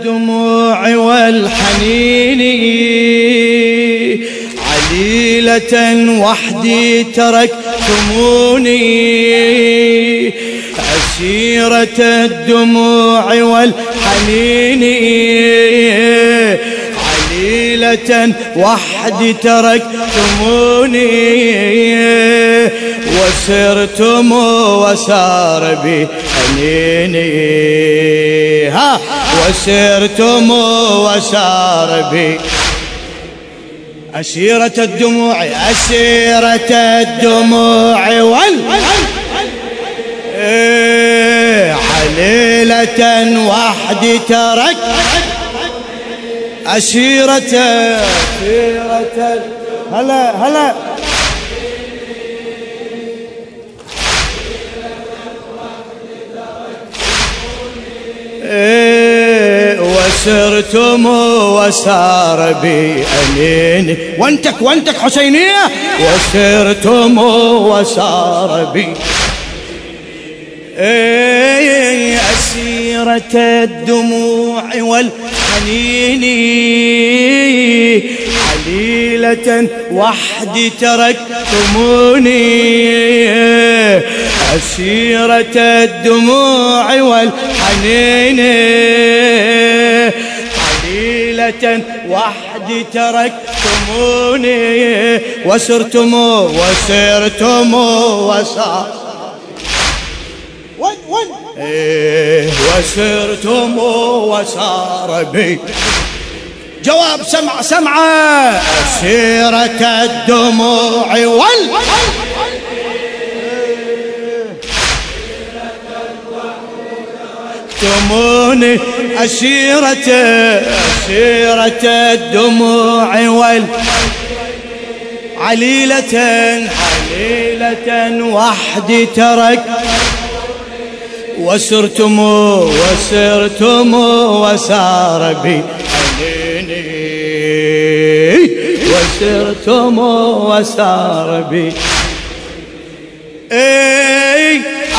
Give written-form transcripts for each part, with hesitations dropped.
الدموع والحنين عليلة وحدي تركتموني عسيرة الدموع والحنين عليلة وحدي تركتموني وسرتم وسار بي حنيني ها وسرتم وسار بي أسيرة الدموع أسيرة الدموع عليلة وحدي ترك أسيرة هلا هلا وسرتم وسار بي أنيني وانتك وانتك حسينية وسرتم وسار بي أسيرة الدموع والحنين عليلة وحدي تركتموني أسيرة الدموع والحنين عليلة وحدي تركتموني وسرتم وسرتم وسار وسرتم وسار بي جواب سمع سمعة أسيرة الدموع تموني أسيرة الدموع عليلة وحدي ترك وسرتم وسار بي حنيني وسرتم وسار بي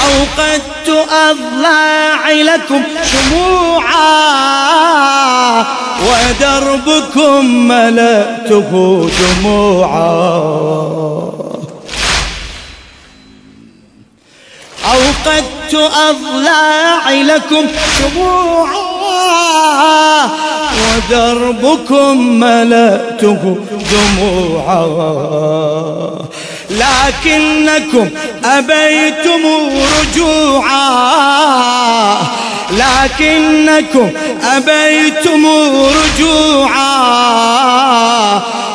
أوقدت أضلاعي لكم شموعا ودربكم ملأته دموعا أوقدت أضلاعي لكم شموعا ودربكم ملأته دموعا لكنكم أبيتم رجوعا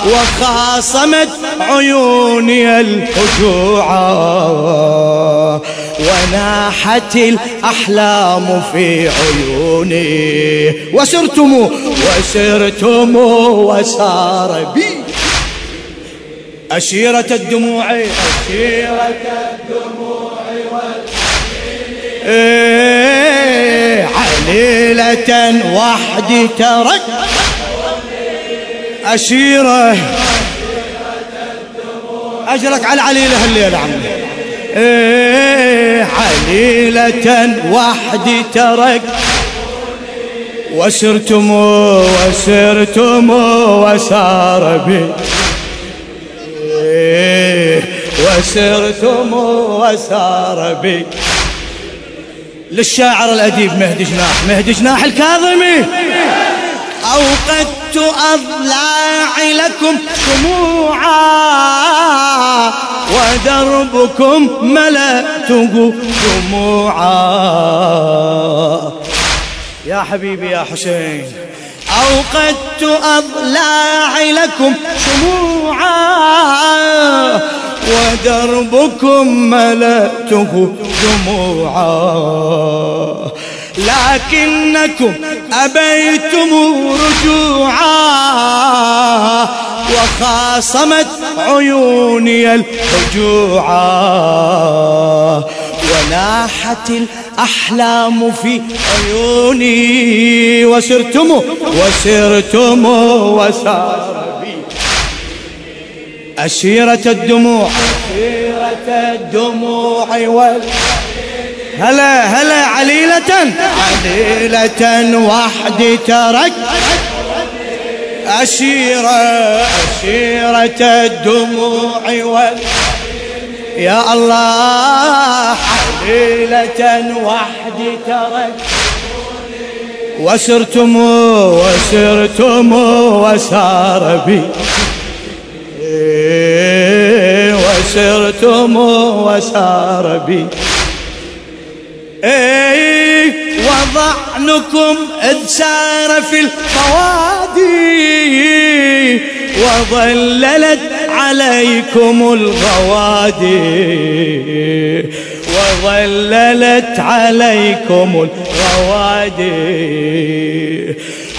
وخاصمت عيوني الخجوعا وناحت الأحلام في عيوني وسرتم وسار بي أسيرة الدموع والحنين عليلة وحدي ترك أسيرة أجرك على العليلة هالليلة عمي عليلة وحدي ترك وسرتم وسار بي وسرتم وسار بي للشاعر الأديب مهدي جناح الكاظمي أوقدت أضلاعي لكم شموعا ودربكم ملأته دموعا يا حبيبي يا حسين أوقدت أضلاعي لكم شموعا ودربكم ملأته دموعا لكنكم أبيتم رجوعا وخاصمت عيوني الفجوعا وناحت الأحلام في عيوني وسرتم وسار بي أسيرة الدموع هلا هلا عليلة عليلة وحدي ترك أشيرة أشيرة الدموع وال يا الله عليلة وحدي ترك وسرتم وسرتم وسار بي وسرتم وسار بي اي وضعنكم ادسار في القوادي وظللت عليكم الغوادي وظللت عليكم الغوادي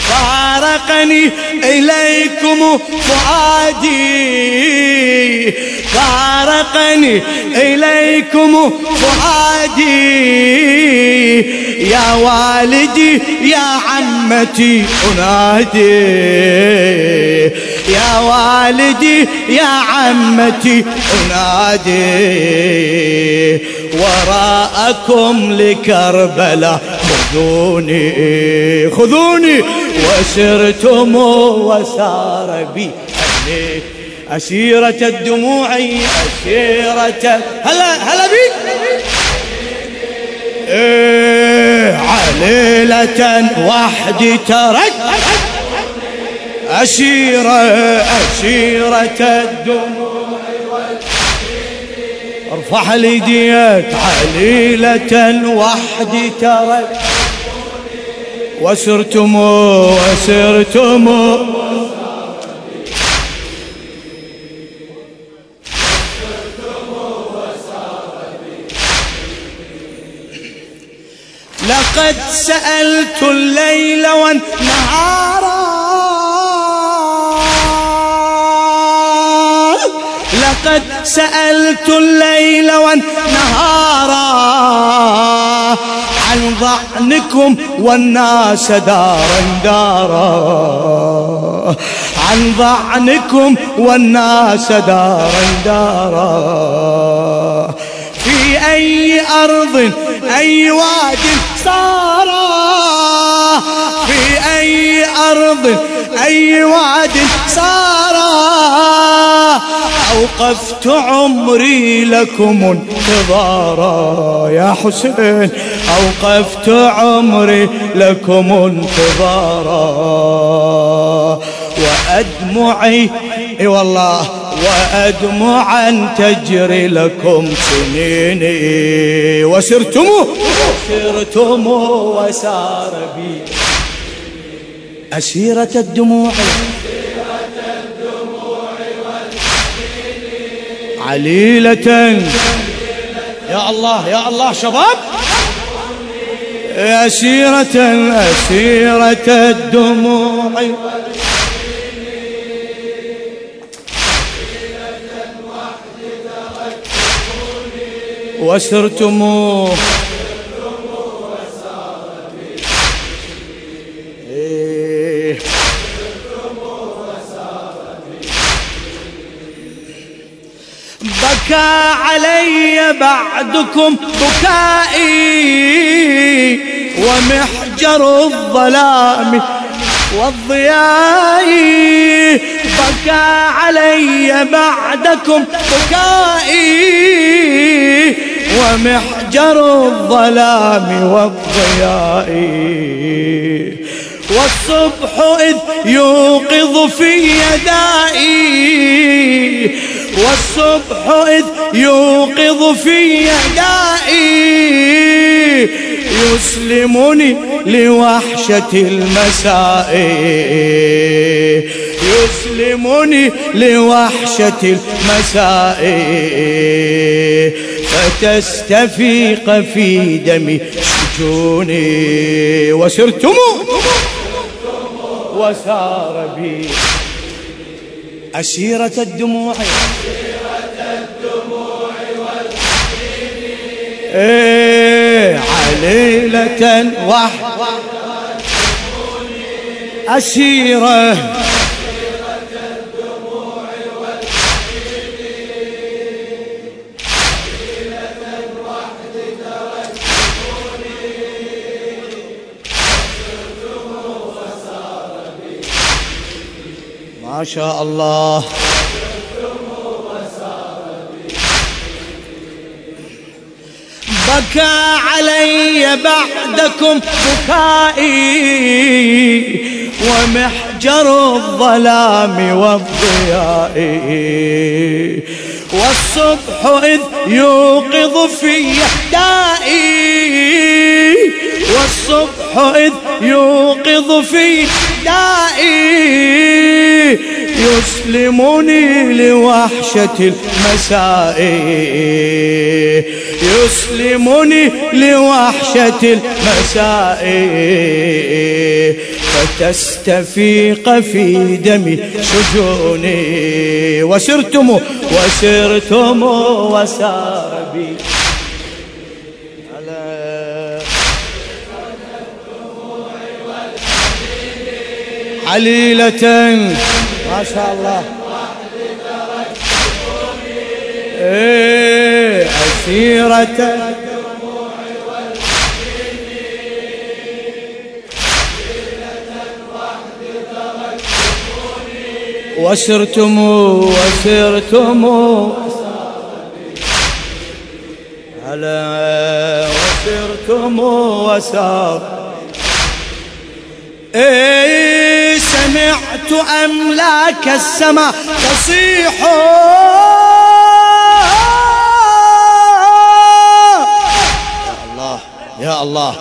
فارقني إليكم فؤادي فارقني إليكم فؤادي يا والدي يا عمتي أنادي يا والدي يا عمتي أنادي وراءكم لكربلاء خذوني خذوني وسرتم وسار بي أسيرة الدموع أسيرة هلا هلا بي عليلة وحدي ترك أسيرة أسيرة الدموع ارفع ليديك عليلة وحدي ترك وسرتم وسرتم لقد سألت الليل والنهار لقد سألت الليل والنهار عن ضعنكم والناس دارا دارا عن ضعنكم والناس دارا دارا في أي أرض أي واد سارا في أي أرض أي واد سارا أوقفت عمري لكم انتظارا يا حسين أوقفت عمري لكم انتظارا وأدمعي اي والله وأدمعا تجري لكم سنيني وسرتم وسرتم وسار بي أسيرة الدموع عليلة يا الله يا الله شباب أسيرة أسيرة الدموع وسرتم بكى علي بعدكم بكائي ومحجر الظلام والضياء بكى علي بعدكم بكائي ومحجر الظلام والضياء والصبح إذ يوقظ في يدائي والصبح إذ يوقظ في يدائي يسلمني لوحشة المساء يسلمني لوحشة المساء فتستفيق في دمي سجوني وسرتم وسار بي أسيرة الدموع عليلة وحدي أسيرة ما شاء الله. بكى علي بعدكم بكائي ومحجر الظلام والضياء، والصبح إذ يوقظ في دائي، والصبح إذ يوقظ في دائي يسلمني لوحشة المساء، يسلمني لوحشة المساء، فتستفيق في دمي شجوني وسرتم وسار بي. عليلة ما شاء الله. ايه أسيرة وسرتم وسرتم على وسرتم وسار. إيه سمعت أملاك السماء تصيح، يا الله يا الله.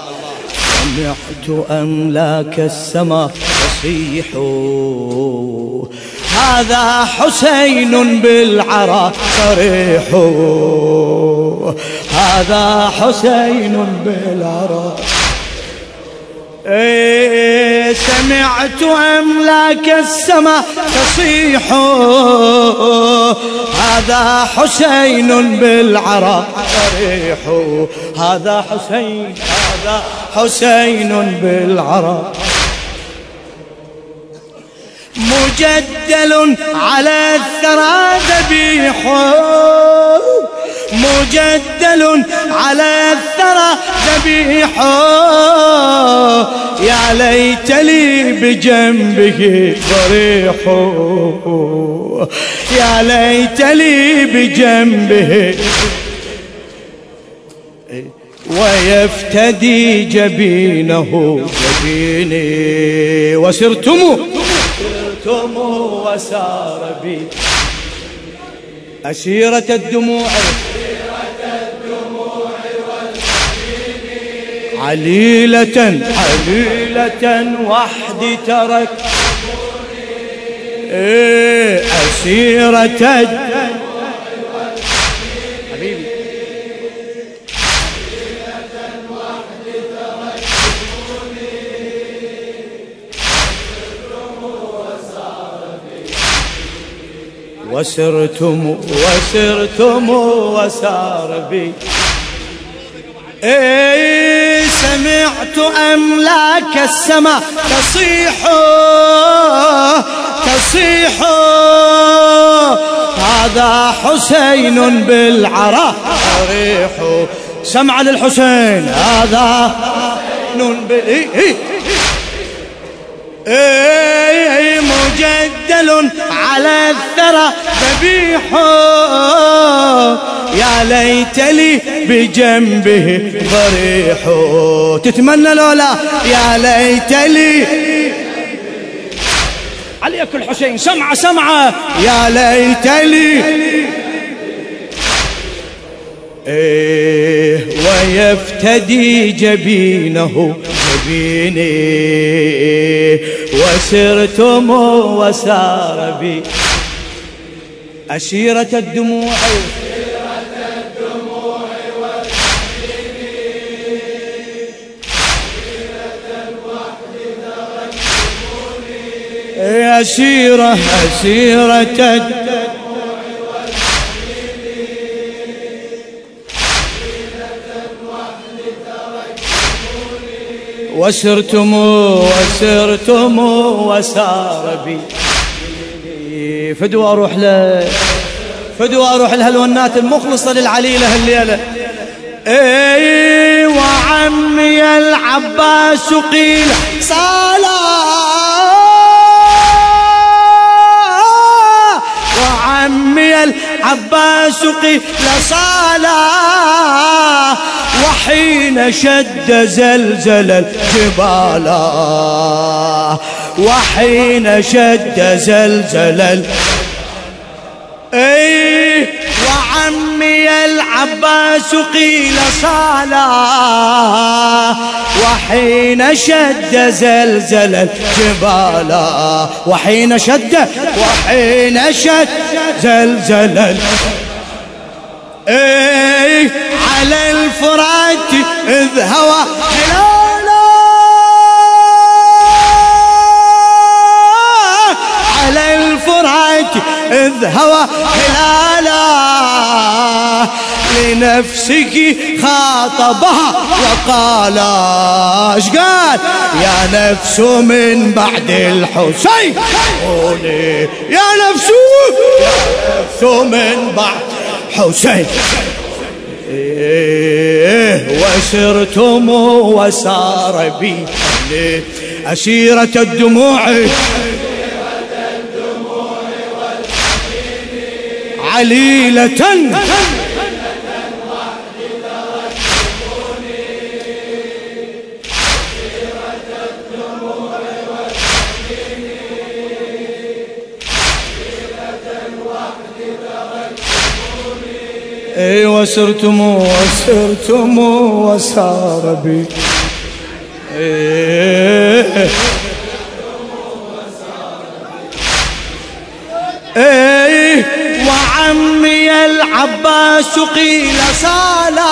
سمعت أملاك السماء تصيح، هذا حسين بالعراء صريح، هذا حسين بالعراء. إيه سمعت أملاك السماء تصيح، هذا حسين بالعراء صريح، هذا حسين، هذا حسين بالعراء. مجدل على الثرى ذبيح، مجدل على الثرى ذبيح، يا ليت لي بجنبه ضريح، يا ليت لي بجنبه. ويفتدي جبينه جبيني وسرتم وسرتم وسار بي. أسيرة الدموع عليلة عليلة وحدي ترك. إيه أسيرة حبيبي وسرتم وسرتم وسار بي. إيه سمعت أملاك السماء تصيح تصيح، هذا حسين بالعراء صريح. سمع للحسين هذا حسين بالعراء. إيه مجدل على الثرى ذبيح، يا ليت لي بجنبه ضريح. تتمنى لولا يا ليت لي عليك الحسين. سمعة سمعة يا ليت لي. إيه ويفتدي جبينه جبيني وسرتم وسار بي. أسيرة الدموع أسيرة أسيرة وسرتم وسرتم وسار بي. فدوى أروح له، فدوى أروح لهالونات المخلصة للعليلة الليلة. إيه وعمي العباس قيل صلاة، الدواسق لصالا، وحين شد زلزل الجبالا، وحين شد زلزل وعمي العباس قيل صالا، وحين شد زلزل الجبالا، وحين شد زلزل على الفرات إذ هوى هلالا، على الفرات إذ هوى هلالا، لنفسك خاطبها وقالا، اشقال يا نفس من بعد الحسين قولي، يا نفس من بعد حسين وسرتم وسار بي أسيرة الدموع، عليلة وسرتم وسار بي وعمي العباس قيل صالا،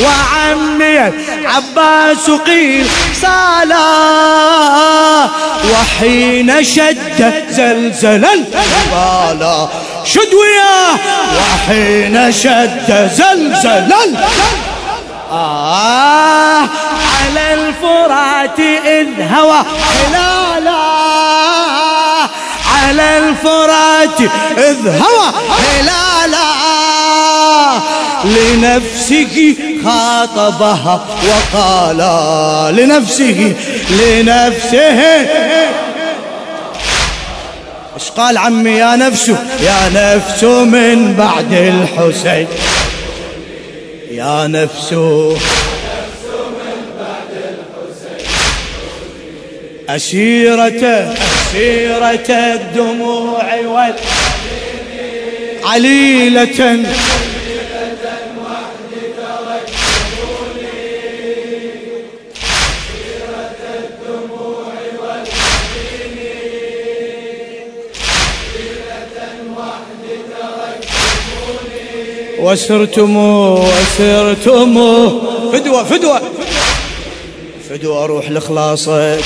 وعمي العباس قيل صالا، وحين شد زلزلا بالا، شد وياه وحين شد زلزلا على الفرات إذ هوى هلالا، على الفرات إذ هوى هلالا، لنفسه خاطبها وقالا، لنفسه اش قال عمي يا نفسه، يا نفس من بعد الحسين، يا نفس من بعد الحسين أسيرة الدموع عليلة وسرتم فدوة روح لخلاصك،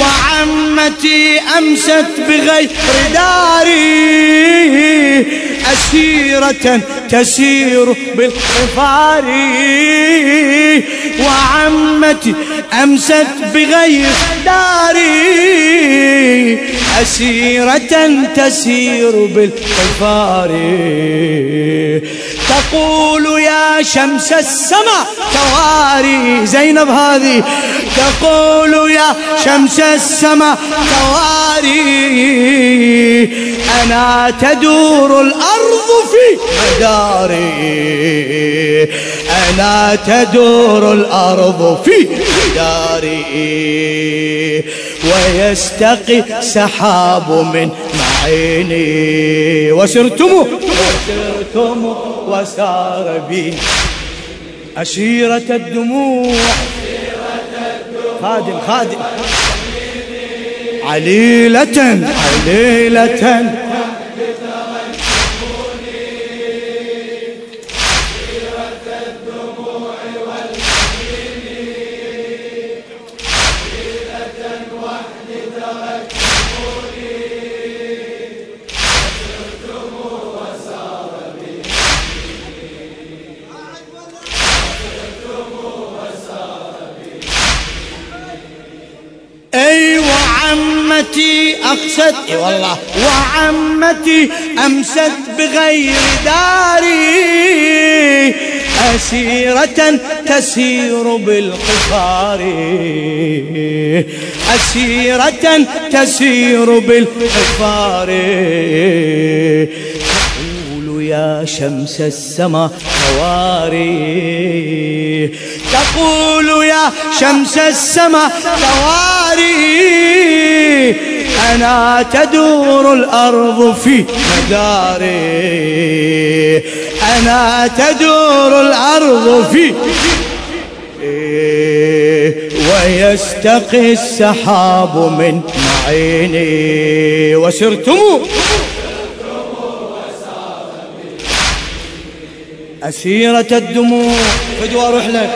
وعمتي أمست بغير داري، أسيرة تسير بالقفار، وعمتي أمست بغير داري، أسيرة تسير بالقفار، تقول يا شمس السماء تواري، زينب هذه تقول يا شمس السماء تواري، أنا تدور الأرض في مداري، أنا تدور الأرض في مداري، ويستقي سحاب من معيني، وسرتم وسار بي أسيرة الدموع، خادم عليلة أقست والله، وعمتي أمست بغير داري، أسيرة تسير بالقفار، أسيرة تسير بالقفار. تقول يا شمس السماء تواري، تقول يا شمس السماء تواري، أنا تدور الأرض في مداري، أنا تدور الأرض في ويستقي السحاب من معيني، وسرتم أسيرة الدموع. فدوى أروح لك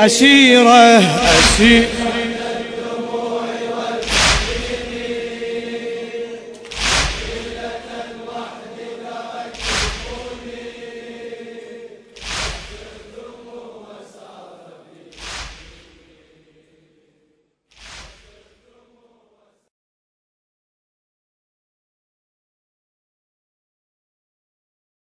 أسيرة أسيرة